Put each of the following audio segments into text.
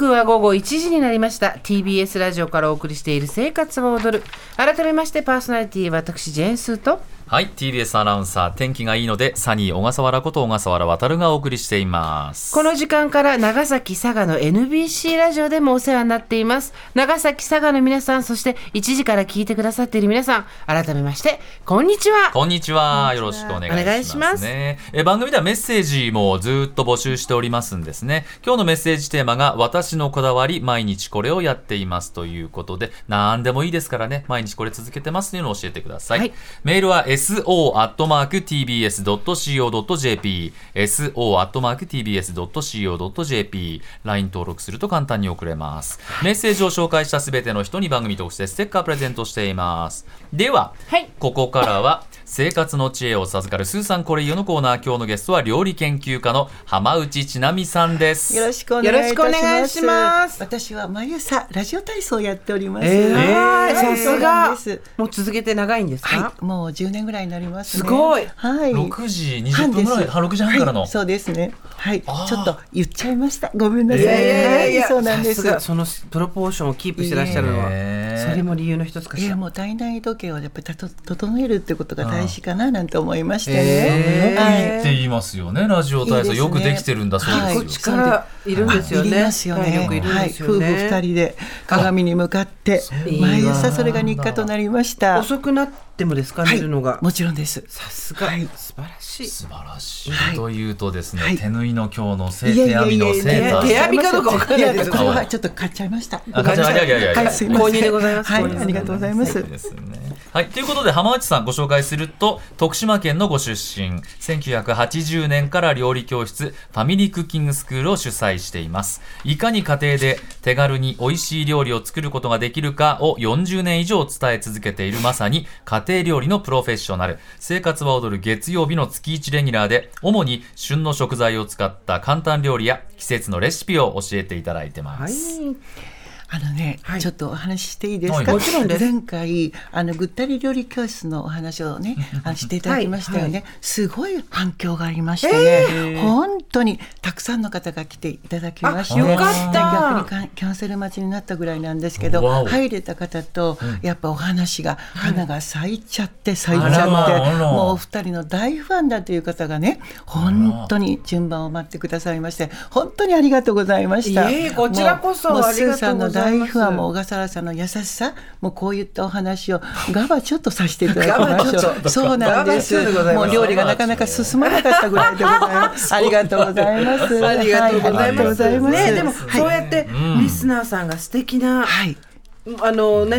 刻は午後1時になりました。 TBS ラジオからお送りしている生活は踊る。改めましてパーソナリティ私ジェーンスーと、はい、TBS アナウンサー天気がいいのでサニー小笠原こと小笠原渉がお送りしています。この時間から長崎佐賀の NBC ラジオでもお世話になっています。長崎佐賀の皆さん、そして1時から聞いてくださっている皆さん、改めましてこんにちは。こんにちは、よろしくお願いしますね。番組ではメッセージもずっと募集しておりますんですね。今日のメッセージテーマが私のこだわり、毎日これをやっていますということで、何でもいいですからね、毎日これ続けてますというのを教えてください、はい、メールはso@tbs.co.jp so@tbs.co.jp、 LINE 登録すると簡単に送れます。メッセージを紹介したすべての人に番組特製ステッカープレゼントしています。では、はい、ここからは生活の知恵を授かるスーさんこれ言うのコーナー。今日のゲストは料理研究家の浜内千奈美さんです。よろしくお願いいたします。私は毎朝ラジオ体操をやっております。さすが、もう続けて長いんですか？はい、もう10年ぐらいになりますね。すごい、はい、6時20分ぐらい、6時半からの、はい、そうですね、はい、ちょっと言っちゃいました、ごめんなさい。そうなんです。さすがそのプロポーションをキープしてらっしゃるのは、それも理由の一つかしら。もう体内時計をやっぱり整えるってことが大事かななんて思いましてね。はい、って言いますよね。ラジオ体操よくできてるんだそうですよ。力いるんですよね。いりますよね。よくいるんですよね。はい、夫婦2人で鏡に向かって毎朝それが日課となりました。遅くなってもですか、見るのが。はい、もちろんです。さすが、はい、素晴らしい。素晴らしい、はい、というとですね、はい、手縫いの今日の手編みのセーター、手編みかどうか分からないですけど、これはちょっと買っちゃいました。購入でございます。はい、ありがとうございます。はい、ということで浜内さんご紹介すると、徳島県のご出身、1980年から料理教室ファミリークッキングスクールを主催しています。いかに家庭で手軽に美味しい料理を作ることができるかを40年以上伝え続けている、まさに家庭料理のプロフェッショナル。生活は踊る月曜日の月1レギュラーで、主に旬の食材を使った簡単料理や季節のレシピを教えていただいてます。はい、ちょっとお話ししていいですか？もちろんです。前回ぐったり料理教室のお話をね、していただきましたよね。はいはい、すごい反響がありましてね、本当にたくさんの方が来ていただきまして、あ、よかった。逆にキャンセル待ちになったぐらいなんですけど、入れた方とやっぱお話が、花が咲いちゃって、もうお二人の大ファンだという方がね、本当に順番を待ってくださいまして、本当にありがとうございました。こちらこそありがとうございます。ライフはもう小笠原さんの優しさ、もうこういったお話をガバちょっとさせていただきましょう。そうなんです。もう料理がなかなか進まなかったぐらいでございます。ありがとうございます。ありがとうございます。でもそうやってリスナーさんが素敵な、何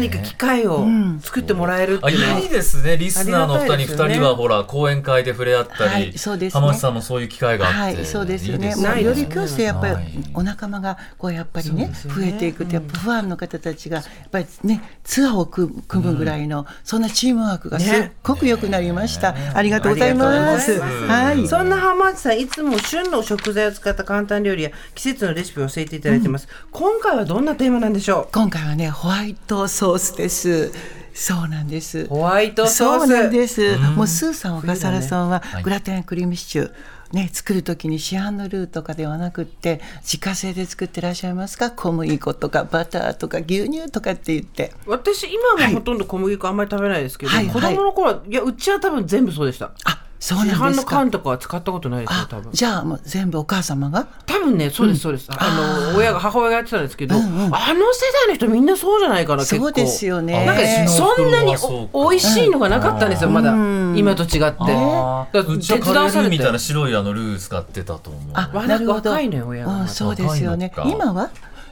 か機会を作ってもらえるっていうのは、いいですね。リスナーの2人はほら講演会で触れ合ったり、浜内さんもそういう機会があって、そうですよね。料理教室でやっぱりお仲間がこうやっぱりね、増えていくと、やっぱファンの方たちがやっぱりね、ツアーを組むぐらいの、そんなチームワークがすっごく良くなりました。ありがとうございます。はい、そんな浜内さん、いつも旬の食材を使った簡単料理や季節のレシピを教えていただいてます。今回はどんなテーマなんでしょう？今回はね、ホワイトソースです。そうなんです、ホワイトソース。そうなんです。もうスーさん、小笠原さんはグラタンやクリームシチュー、作るときに市販のルーとかではなくって、自家製で作ってらっしゃいますか？小麦粉とかバターとか牛乳とかって言って。私今はほとんど小麦粉あんまり食べないですけど、子供の頃は、うちは多分全部そうでした。市販の缶とかは使ったことないですよ、多分。じゃあもう全部お母様が、多分ね、そうですそうです、母親がやってたんですけど、あの世代の人みんなそうじゃないかな。結構そうですよね。なんかそんなにおいしいのがなかったんですよ、まだ今と違って。うちはカレールーみたいな白いルー使ってたと思う。なるほど、若いね、親が。そうですよね。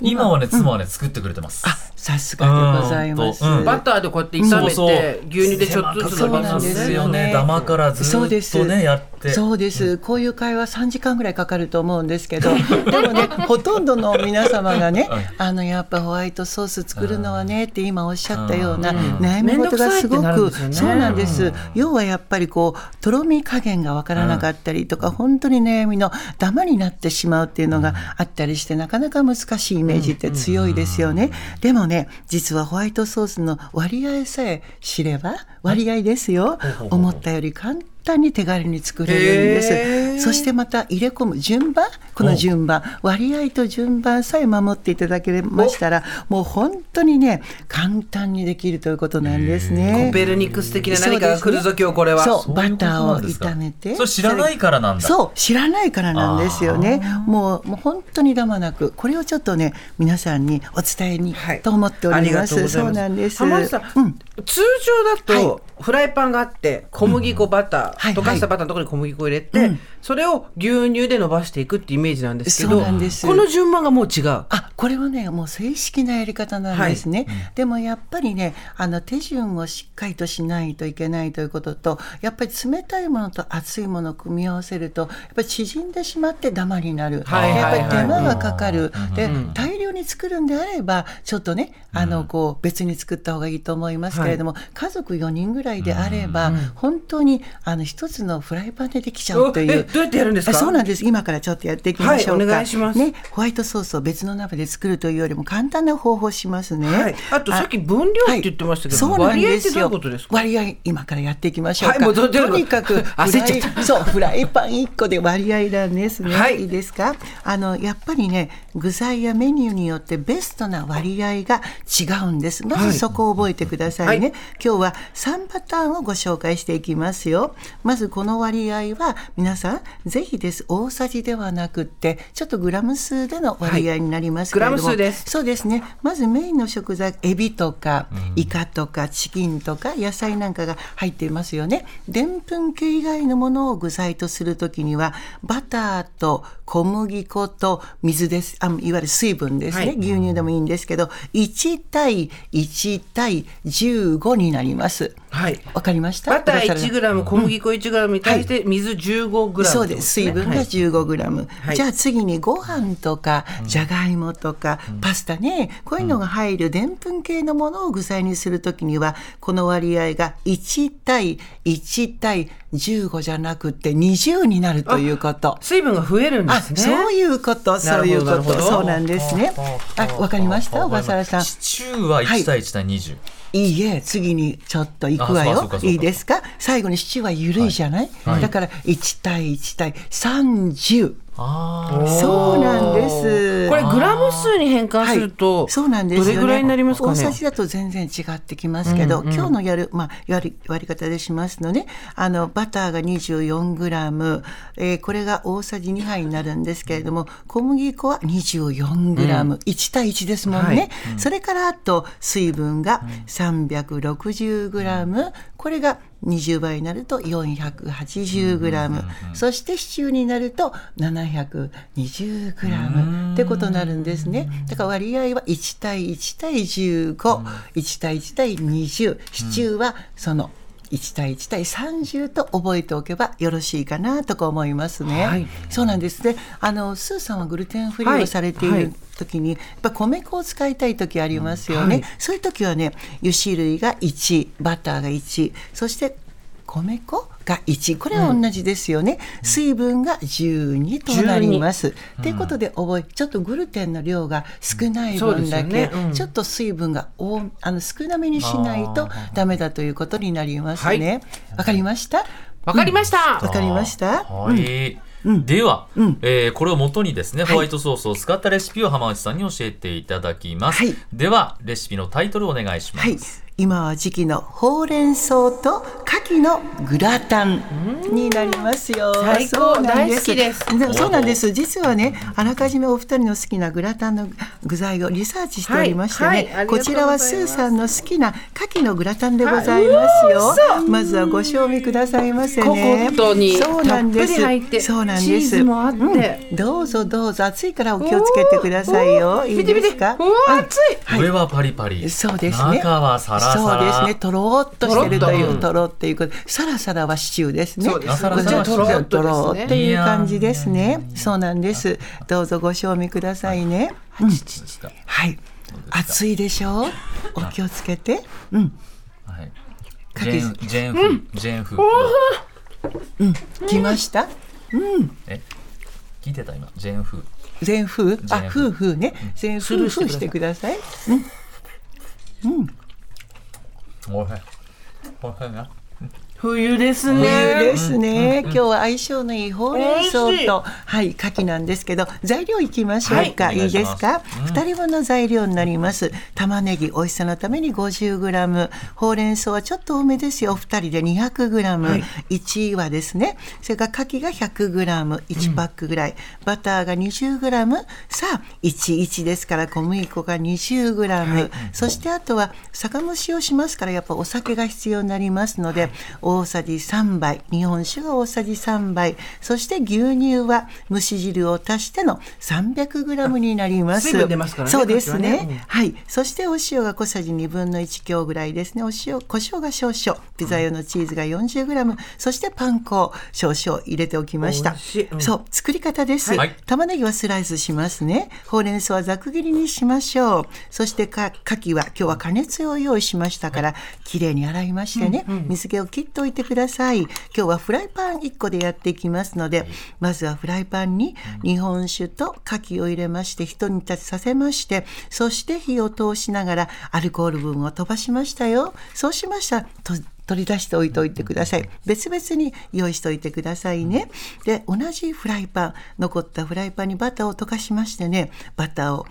今はね、妻はね、作ってくれてます。さすがでございます。バターでこうやって炒めて、牛乳でちょっとずつ。そうなんですよね。ダマからずっとね、やって。そうです。こういう会話3時間ぐらいかかると思うんですけど、でもね、ほとんどの皆様がね、やっぱホワイトソース作るのはねって今おっしゃったような悩み事がすごく。そうなんです。要はやっぱりこう、とろみ加減がわからなかったりとか、本当に悩みのダマになってしまうっていうのがあったりして、なかなか難しいイメージって強いですよね。でもね、実はホワイトソースの割合さえ知れば、割合ですよ、思ったより簡単に手軽に作れるんです。そしてまた入れ込む順番、この順番、割合と順番さえ守っていただけましたら、もう本当にね簡単にできるということなんですね。コペルニクス的な何かが来るぞ今日これは。そう、バターを炒めて、そう知らないからなんだ。そう知らないからなんですよね。もう本当にダマなくこれをちょっとね皆さんにお伝えに、はい、と思っております。そうなんです。浜田さん、通常だと、フライパンがあって小麦粉バター、溶かしたバターのところに小麦粉を入れて、それを牛乳で伸ばしていくってイメージなんですけど、この順番がもう違う。あ、これはねもう正式なやり方なんですね、でもやっぱりね手順をしっかりとしないといけないということと、やっぱり冷たいものと熱いものを組み合わせるとやっぱり縮んでしまってダマになる、やっぱり手間がかかる、で大量に作るんであればちょっとねこう別に作った方がいいと思いますけれども、家族4人ぐらいであれば、本当に一つのフライパンでできちゃうという。どうやってやるんですか？そうなんです。今からちょっとやっていきましょうか、お願いします、ね、ホワイトソースを別の鍋で作るというよりも簡単な方法しますね、あとさっき分量って言ってましたけど、割合ってどういうことですか？割合今からやっていきましょうか、もうとにかく焦っちゃった。そう、フライパン1個で割合なんですね、いいですか？やっぱりね具材やメニューによってベストな割合が違うんです。まずそこを覚えてくださいね、今日は3パターンをご紹介していきますよ。まずこの割合は皆さんぜひです、大さじではなくってちょっとグラム数での割合になりますけれども、グラム数です。そうですね。まずメインの食材、エビとかイカとかチキンとか野菜なんかが入っていますよね。でんぷん系以外のものを具材とするときにはバターと小麦粉と水です。いわゆる水分ですね、牛乳でもいいんですけど、1対1対15になります。わかりました。バター1グラム、小麦粉1グラムに対して水15グラム、そうです。水分が15グラム、じゃあ次にご飯とかじゃがいもとかパスタね、こういうのが入るでんぷん系のものを具材にするときにはこの割合が1対1対15じゃなくて20になるということ。水分が増えるんですね。そういうこと、そういうこと、そうなんですね。わかりました。小笠原さん、シチューは1対1対20、いいえ、次にちょっと行くわよ。いいですか？最後にシチューは緩いじゃない、だから1対1対30。そうなんです。これグラム数に変換すると、そうなんですよね、どれぐらいになりますかね？大さじだと全然違ってきますけど、今日の割り方でしますので、バターが24グラム、これが大さじ2杯になるんですけれども、小麦粉は24グラム、1対1ですもんね、それからあと水分が360グラム、これが20倍になると480グラム、そしてシチューになると720グラムってことになるんですね。だから割合は1対1対15、1対1対20、シチューはその1対1対30と覚えておけばよろしいかなとか思いますね、そうなんですね。スーさんはグルテンフリーをされている、時にやっぱ米粉を使いたい時ありますよね、そういう時はね油脂類が1、バターが1、そして米粉が1、これは同じですよね、水分が12となりますということで、ちょっとグルテンの量が少ない分だけ、ちょっと水分が少なめにしないとダメだということになりますね。わかりました。わかりました。わかりました。では、これを元にですね、ホワイトソースを使ったレシピを浜内さんに教えていただきます、ではレシピのタイトルをお願いします、今は時期のほうれん草と牡蠣のグラタンになりますよ。最高、大好きです。そうなんです。実はね、あらかじめお二人の好きなグラタンの具材をリサーチしておりましてね、こちらはスーさんの好きな牡蠣のグラタンでございますよ。まずはご賞味くださいませね。ココットにたっぷり入って、そうなんです、チーズもあって、どうぞどうぞ、暑いからお気をつけてくださいよ。いいですか？暑い、上はパリパリ、そうですね、中はサラそうですね、とろっとしてるという、とろっていうこと、サラサラはシチューですね。そうです、こちらとろっとっていう感じですね。そうなんです。どうぞご賞味くださいね。暑いでしょう、お気をつけて。ジェンフ来ました。聞いてた今、ジェンフフーね、ジェンフーしてください。おいしい、おいしいな。冬ですね。冬ですね。今日は相性のいいほうれん草と、はい、牡蠣なんですけど、材料いきましょうか、はい、いいですか、うん、2人分の材料になります。玉ねぎ美味しさのために 50g、 ほうれん草はちょっと多めですよ、2人で 200g、はい、1はですね、それから牡蠣が 100g、 1パックぐらい、うん、バターが 20g、 さあ11ですから小麦粉が 20g、はい、そしてあとは酒蒸しをしますから、やっぱお酒が必要になりますので、はい、大さじ3杯、日本酒が大さじ3杯、そして牛乳は蒸し汁を足しての 300g になります。水分出ますからね。そうですね。はね、はい。そしてお塩が小さじ2分の1強ぐらいですね。お塩、胡椒が少々、ピザ用のチーズが 40g、うん、そしてパン粉を少々入れておきました。うん、そう、作り方です、はい。玉ねぎはスライスしますね。ほうれん草はざく切りにしましょう。そしてか牡蠣は今日は加熱を用意しましたから、きれいに洗いましてね、うんうん、水気を切って置いてください。今日はフライパン1個でやっていきますので、まずはフライパンに日本酒と牡蠣を入れまして、一煮立ちさせまして、そして火を通しながらアルコール分を飛ばしましたよ。そうしましたと取り出しておいておいてください。別々に用意しておいてくださいね。で、同じフライパン、残ったフライパンにバターを溶かしましてね、バターを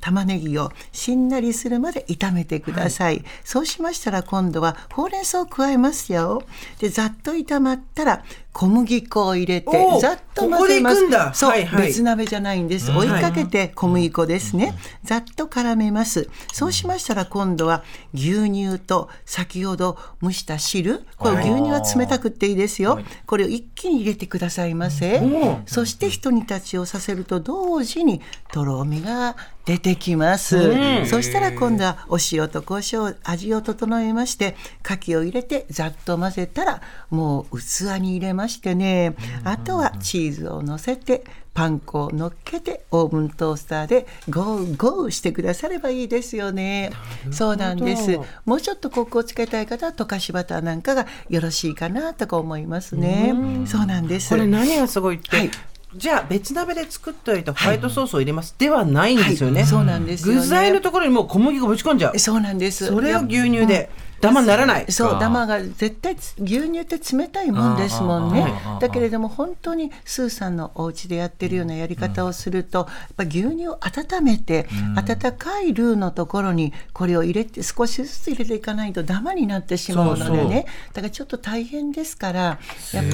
玉ねぎをしんなりするまで炒めてください、はい、そうしましたら今度はほうれん草を加えますよ。で、ざっと炒まったら小麦粉を入れてざっと混ぜます。ここでいくんだ。そう、はいはい、別鍋じゃないんです、追いかけて小麦粉ですね、ざっと絡めます。そうしましたら今度は牛乳と先ほど蒸した汁、これ牛乳は冷たくっていいですよ、これを一気に入れてくださいませ、うん、そして一煮立ちをさせると同時にとろみが出てきます、うん、そしたら今度はお塩と胡椒、味を整えまして牡蠣を入れてざっと混ぜたら、もう器に入れましてね、あとはチーズをのせてパン粉を乗っけてオーブントースターでゴーゴーしてくださればいいですよね。そうなんです。もうちょっとコクをつけたい方は溶かしバターなんかがよろしいかなとか思いますね。そうなんです。これ何がすごいって、はい、じゃあ別鍋で作っておいたホワイトソースを入れます、はい、ではないんですよね、はい、そうなんですよね。具材のところにもう小麦粉ぶち込んじゃう。そうなんです。それを牛乳でダマにならない。そう、ダマが絶対、牛乳って冷たいもんですもんね。だけれども本当にスーさんのお家でやってるようなやり方をすると、やっぱ牛乳を温めて、温かいルーのところにこれを入れて、少しずつ入れていかないとダマになってしまうのでね。そうそう、だからちょっと大変ですから、やっ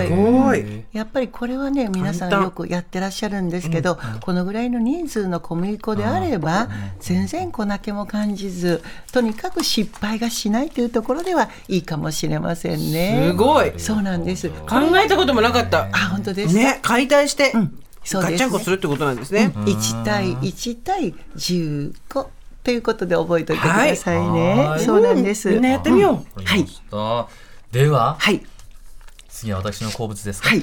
ぱりこれはね、皆さんよくやってらっしゃるんですけど、このぐらいの人数の小麦粉であれば全然粉気も感じず、とにかく失敗がしないというところではいいかもしれませんね。すごい。そうなんです。考えたこともなかった。あ、本当ですね。解体して、うん、そうですね、ガチャンコするってことなんですね、うん、1対1対10個ということで覚えておいてくださいね、はい、そうなんです、みんなやってみよう、はい、では、はい、次は私の好物ですか、はい、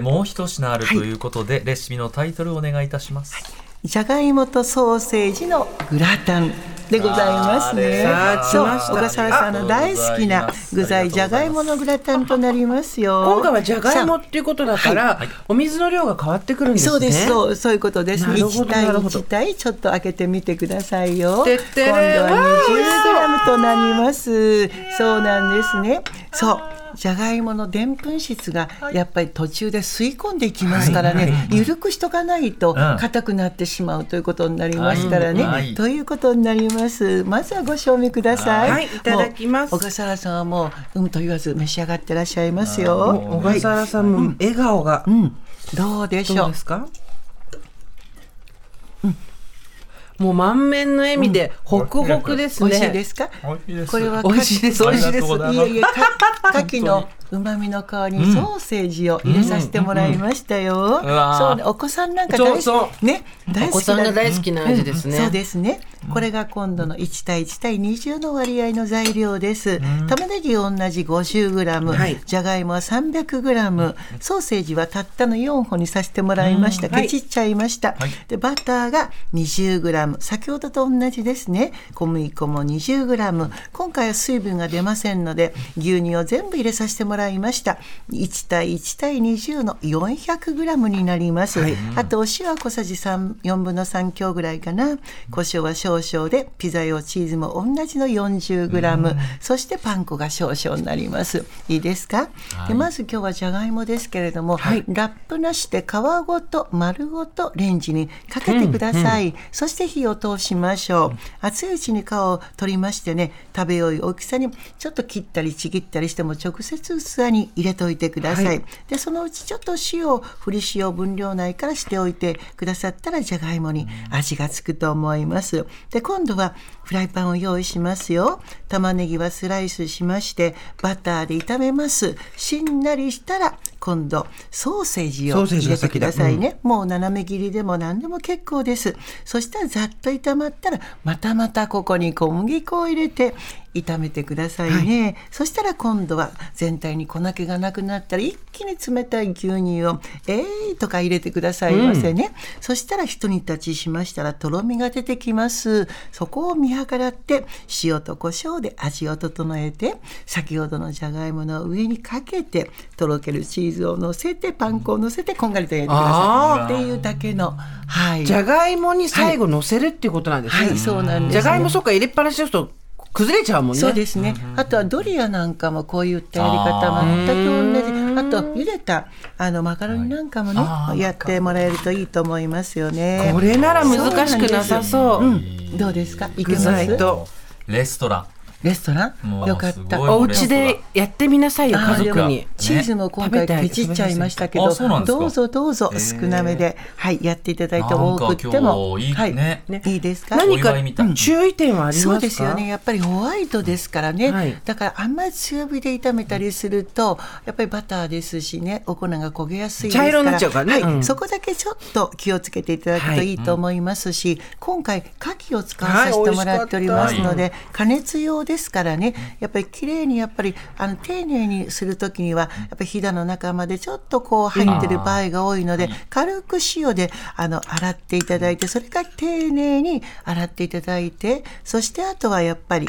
もう一品あるということで、はい、レシピのタイトルをお願いいたします、はい、じゃがいもとソーセージのグラタンでございますね。そう、小笠原さんの大好きな具材、じゃがいものグラタンとなりますよ。今回はじゃがいもっていうことだから、はい、お水の量が変わってくるんですね。そうです、そういうことです。1対1対ちょっと開けてみてくださいよ。今度は 20g となります。そうなんですね。そう、じゃがいものでんぷん質がやっぱり途中で吸い込んでいきますからね、はいはいはい、緩くしとかないと硬くなってしまうということになりますからね、はいはい、ということになります。まずはご賞味ください、はい、いただきます。小笠原さんはもうと言わず召し上がってらっしゃいますよ。小笠原さんの笑顔が、うんうん、どうでしょう、どうですか。もう満面の笑みでホクホクですね。美味しいですか。これは牡蠣のうまみの代わりにソーセージを入れさせてもらいましたよ、うんうんうん、そうね、お子さんなんか大好き、ね、お子さんが大好きな味ですね、うんうん、そうですね。これが今度の1対1対20の割合の材料です、うん、玉ねぎ同じ 50g、はい、じゃがいもは 300g、 ソーセージはたったの4本にさせてもらいました、うん、ケチっちゃいました、はい、でバターが 20g、 先ほどと同じですね。小麦粉も 20g、 今回は水分が出ませんので牛乳を全部入れさせてもらいました。らいました。1対1対20の 400g になります、はい、あとお塩は小さじ3、4分の3強ぐらいかな。胡椒は少々で、ピザ用チーズも同じの 40g、 そしてパン粉が少々になります。いいですか、はい、でまず今日はじゃがいもですけれども、はい、ラップなしで皮ごと丸ごとレンジにかけてください、うんうん、そして火を通しましょう。熱いうちに皮を取りましてね、食べよい大きさにちょっと切ったりちぎったりしても直接器に入れておいてください、はい、でそのうちちょっと塩を振り塩分量内からしておいてくださったら、じゃがいもに味がつくと思います。で今度はフライパンを用意しますよ。玉ねぎはスライスしましてバターで炒めます。しんなりしたら今度ソーセージを入れてくださいね、うん、もう斜め切りでも何でも結構です。そしたらざっと炒まったらまたここに小麦粉を入れて炒めてくださいね、はい、そしたら今度は全体に粉気がなくなったら一気に冷たい牛乳をとか入れてくださいませね、うん、そしたらひと煮立ちしましたらとろみが出てきます。そこを見計らって塩と胡椒で味を整えて、先ほどのじゃがいもの上にかけてとろけるチーズを乗せてパン粉を乗せてこんがりと焼いてくださいっていうだけの、はい、じゃがいもに最後乗せるっていうことなんですね、はいはい、そうなんですね。じゃがいもそうか入れっぱなしだと崩れちゃうもんね。そうですね。あとはドリアなんかもこういったやり方全く同じ。あと茹でたマカロニなんかもね、はい、やってもらえるといいと思いますよね。これなら難しくなさそう。うん、どうですか。いけますとレストランよかった。お家でやってみなさいよ、家族に。チーズも今回けちっちゃいましたけど、どうぞ少なめで、はい、やっていただいて多くってもいい、ね、はいね、いいですか。何か注意点はありますか。そうですよね、やっぱりホワイトですからね、はい、だからあんまり強火で炒めたりするとやっぱりバターですしね、お粉が焦げやすいですから、茶色になっちゃうからね、はい、うん、そこだけちょっと気をつけていただくといいと思いますし、はい、うん、今回牡蠣を使わさせてもらっておりますので、はい、加熱用ですからね、やっぱりきれいにやっぱり丁寧にするときにはやっぱりひだの中までちょっとこう入ってる場合が多いので、軽く塩で洗っていただいて、それから丁寧に洗っていただいて、そしてあとはやっぱり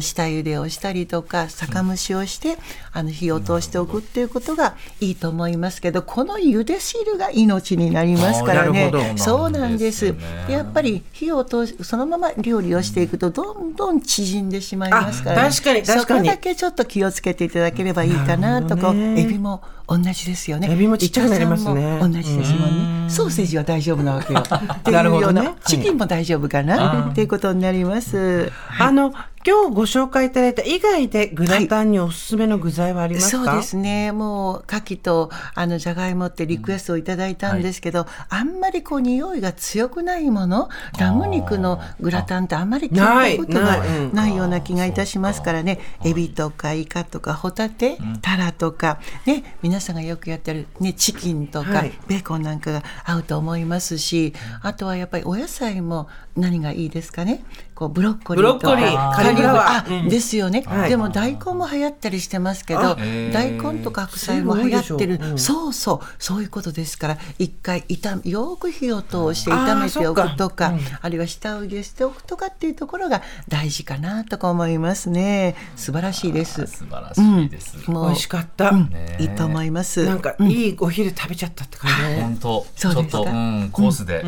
下茹でをしたりとか酒蒸しをして火を通しておくっていうことがいいと思いますけど、この茹で汁が命になりますからね。そうなんです。やっぱり火を通しそのまま料理をしていくとどんどん縮んでしまう。確かにそこだけちょっと気をつけていただければいいかなとか、エビも同じですよね。エビもちっちゃくなりますね。同じですもんね。ソーセージは大丈夫なわけよっていうような、チキンも大丈夫かなっていうことになります。今日ご紹介いただいた以外でグラタンにおすすめの具材はありますか。はい、そうですね、もう牡蠣とじゃがいもってリクエストをいただいたんですけど、うん、はい、あんまりこう匂いが強くないもの、ラム肉のグラタンってあんまり聞いたことがないような気がいたしますからね。エビとかイカとかホタテ、タラとか、ね、皆さんがよくやってる、ね、チキンとかベーコンなんかが合うと思いますし、あとはやっぱりお野菜も何がいいですかね。こうブロッコリーとかですよね、はい、でも大根も流行ったりしてますけど、大根とか白菜も流行ってる、うん、そういうことですから、一回よく火を通して炒めておくとか、あるいは下茹でしておくとかっていうところが大事かなとか思いますね。素晴らしいです。素晴らしいです、うん、もう美味しかった、うん、いいと思います。なんかいいお昼食べちゃったって感じ、ね、本当ちょっと、うん、コースで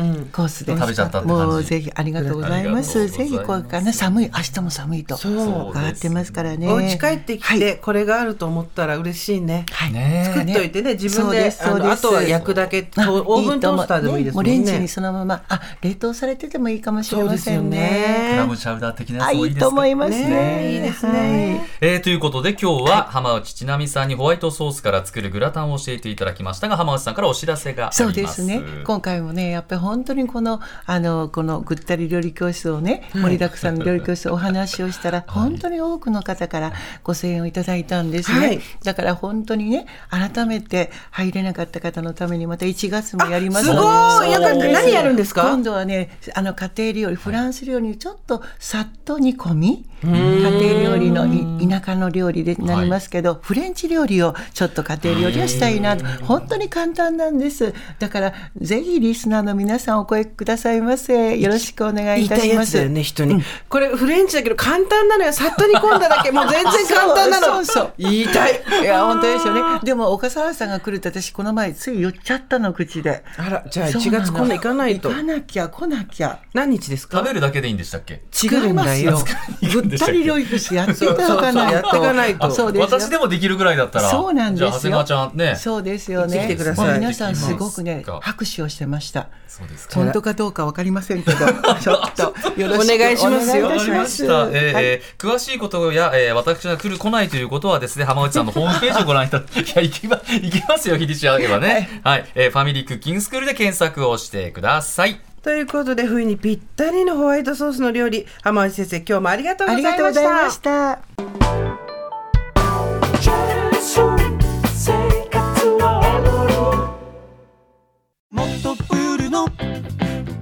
食べちゃったって感じ。もうぜひありがとうございます。ぜひこうかな、寒い、明日も寒いと伺ってますからね。お家帰ってきてこれがあると思ったら嬉しいね、はい、作っといてね、自分 であとは焼くだけ、オーブントースターでもいいですもんね。もうレンジにそのまま冷凍されててもいいかもしれません ね。クラムチャウダー的なやつもいいですか。いいと思いますね。いいですね、はい、ということで今日は浜内千奈美さんにホワイトソースから作るグラタンを教えていただきましたが、浜内さんからお知らせがあります。そうですね、今回もねやっぱり本当にこのぐったり料理教室をね、盛りだくさんの料理教室お話をしたら本当に多くの方からご声援をいただいたんですね、はい、だから本当にね、改めて入れなかった方のためにまた1月もやりますので。すごい。何やるんですか。今度はね、家庭料理、フランス料理にちょっとさっと煮込み、家庭料理の田舎の料理でなりますけど、はい、フレンチ料理をちょっと家庭料理をしたいなと。本当に簡単なんです。だからぜひリスナーの皆さんお声くださいませ。よろしくお願いいたします。言いたいやつだよね、人に、うん、これフレンチだけど簡簡単なのよ。さっと煮込んだだけもう全然簡単なの。そう言いたい。いや本当ですよね。でも岡沢さんが来るって私この前つい言っちゃったの口で。あら、じゃあ1月今度行かないと。行かなきゃ来なきゃ。何日ですか。食べるだけでいいんでしたっけ。違いますよ。ぶったり料理しやっていただかないと。やっていかないと。そうですよ。私でもできるぐらいだったら。そうなんですよ。じゃあ長谷川ちゃんね。そうですよね。来てください。皆さんすごくね拍手をしてました。そうですか。本当かどうか分かりませんけどちょっとよろしくお願いしますよ。詳しいことや、私が来る来ないということはですね、浜内さんのホームページをご覧いただいや行きますよ日にちあればね、はい、ファミリークッキングスクールで検索をしてください。ということで冬にぴったりのホワイトソースの料理、浜内先生今日もありがとうございました。ありがとうございました。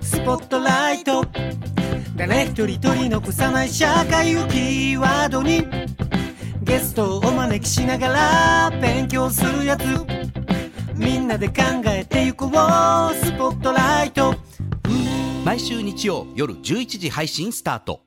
スポットライト誰一人取り残さない社会をキーワードにゲストをお招きしながら勉強するやつ、みんなで考えていこうスポットライト、毎週日曜夜11時配信スタート。